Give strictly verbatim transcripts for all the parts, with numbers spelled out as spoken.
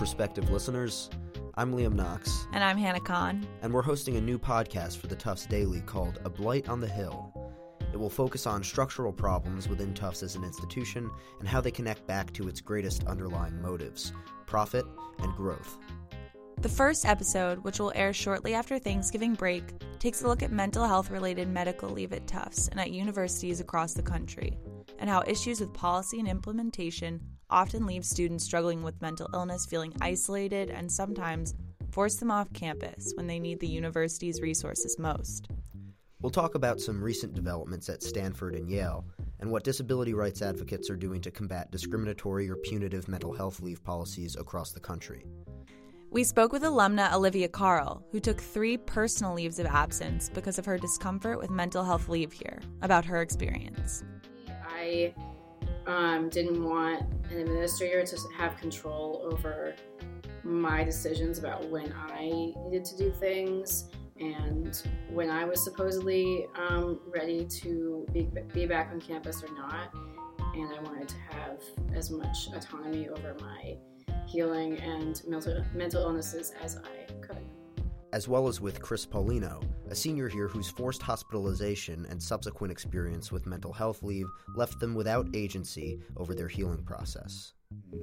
prospective listeners, I'm Liam Knox. And I'm Hannah Kahn. And we're hosting a new podcast for the Tufts Daily called A Blight on the Hill. It will focus on structural problems within Tufts as an institution and how they connect back to its greatest underlying motives, profit and growth. The first episode, which will air shortly after Thanksgiving break, takes a look at mental health-related medical leave at Tufts and at universities across the country, and how issues with policy and implementation often leave students struggling with mental illness feeling isolated and sometimes force them off campus when they need the university's resources most. We'll talk about some recent developments at Stanford and Yale and what disability rights advocates are doing to combat discriminatory or punitive mental health leave policies across the country. We spoke with alumna Olivia Carl, who took three personal leaves of absence because of her discomfort with mental health leave here, about her experience. I um, didn't want an administrator to have control over my decisions about when I needed to do things and when I was supposedly um, ready to be, be back on campus or not, and I wanted to have as much autonomy over my healing and mental, mental illnesses as I could. As well as with Chris Paulino, a senior here whose forced hospitalization and subsequent experience with mental health leave left them without agency over their healing process.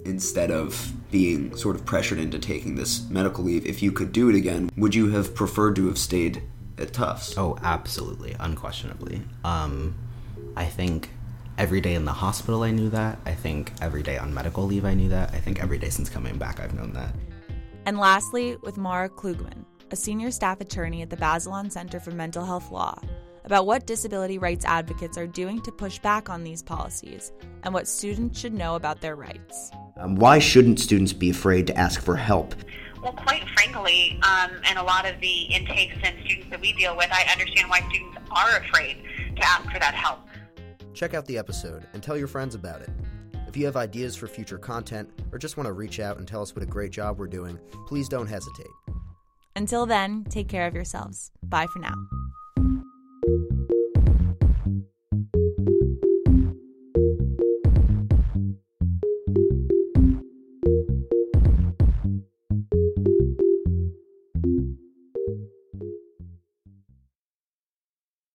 Instead of being sort of pressured into taking this medical leave, if you could do it again, would you have preferred to have stayed at Tufts? Oh, absolutely, unquestionably. Um, I think every day in the hospital I knew that. I think every day on medical leave I knew that. I think every day since coming back I've known that. And lastly, with Mara Klugman, a senior staff attorney at the Bazelon Center for Mental Health Law, about what disability rights advocates are doing to push back on these policies and what students should know about their rights. Um, why shouldn't students be afraid to ask for help? Well, quite frankly, um, and a lot of the intakes and students that we deal with, I understand why students are afraid to ask for that help. Check out the episode and tell your friends about it. If you have ideas for future content or just want to reach out and tell us what a great job we're doing, please don't hesitate. Until then, take care of yourselves. Bye for now.